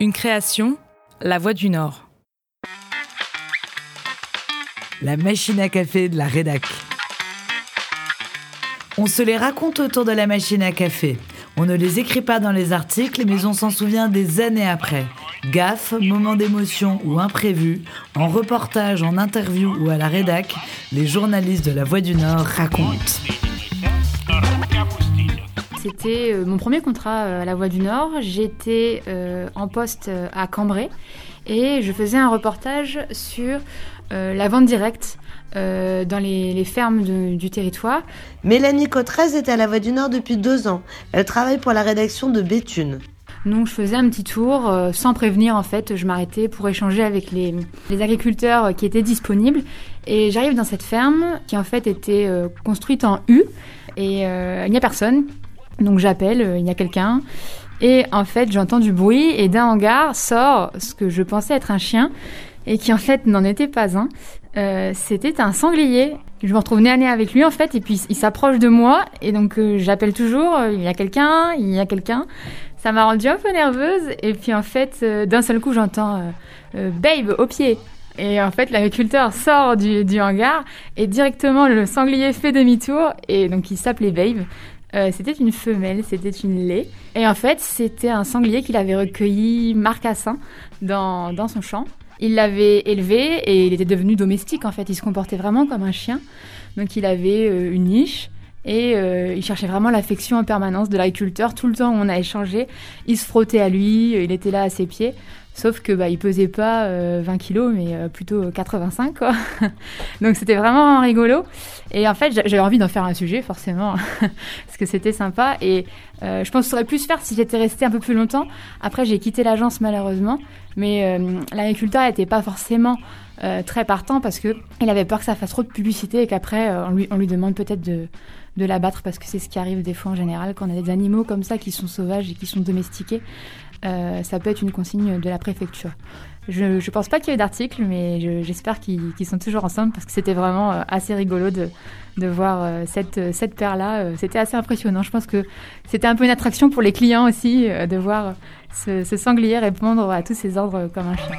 Une création, La Voix du Nord. La machine à café de la rédac. On se les raconte autour de la machine à café. On ne les écrit pas dans les articles, mais on s'en souvient des années après. Gaffes, moments d'émotion ou imprévus, en reportage, en interview ou à la rédac, les journalistes de La Voix du Nord racontent. C'était mon premier contrat à La Voix du Nord. J'étais en poste à Cambrai et je faisais un reportage sur la vente directe dans les fermes du territoire. Mélanie Cottrez est à La Voix du Nord depuis 2 ans. Elle travaille pour la rédaction de Béthune. Donc je faisais un petit tour, sans prévenir en fait, je m'arrêtais pour échanger avec les agriculteurs qui étaient disponibles. Et j'arrive dans cette ferme qui en fait était construite en U et il n'y a personne. Donc j'appelle, il y a quelqu'un, et en fait j'entends du bruit, et d'un hangar sort ce que je pensais être un chien, et qui en fait n'en était pas un. C'était un sanglier. Je me retrouve nez à nez avec lui en fait, et puis il s'approche de moi, et donc j'appelle toujours, il y a quelqu'un. Ça m'a rendue un peu nerveuse, et puis en fait d'un seul coup j'entends Babe au pied. Et en fait, l'agriculteur sort du hangar, et directement le sanglier fait demi-tour, et donc il s'appelait Babe. C'était une femelle, c'était une laie. Et en fait, c'était un sanglier qu'il avait recueilli marcassin dans son champ. Il l'avait élevé et il était devenu domestique en fait. Il se comportait vraiment comme un chien. Donc il avait une niche et il cherchait vraiment l'affection en permanence de l'agriculteur. Tout le temps où on a échangé, il se frottait à lui, il était là à ses pieds. Sauf que il pesait pas 20 kilos, mais plutôt 85 quoi. Donc c'était vraiment rigolo. Et en fait, j'avais envie d'en faire un sujet forcément, parce que c'était sympa. Et je pense que ça aurait pu se faire si j'étais restée un peu plus longtemps. Après, j'ai quitté l'agence malheureusement, mais l'agriculteur n'était pas forcément très partant parce que il avait peur que ça fasse trop de publicité et qu'après on lui demande peut-être de l'abattre, parce que c'est ce qui arrive des fois en général quand on a des animaux comme ça qui sont sauvages et qui sont domestiqués. Ça peut être une consigne de la préfecture. Je pense pas qu'il y ait d'articles, mais j'espère qu'ils sont toujours ensemble, parce que c'était vraiment assez rigolo de voir cette paire-là. C'était assez impressionnant. Je pense que c'était un peu une attraction pour les clients aussi, de voir ce sanglier répondre à tous ses ordres comme un chien.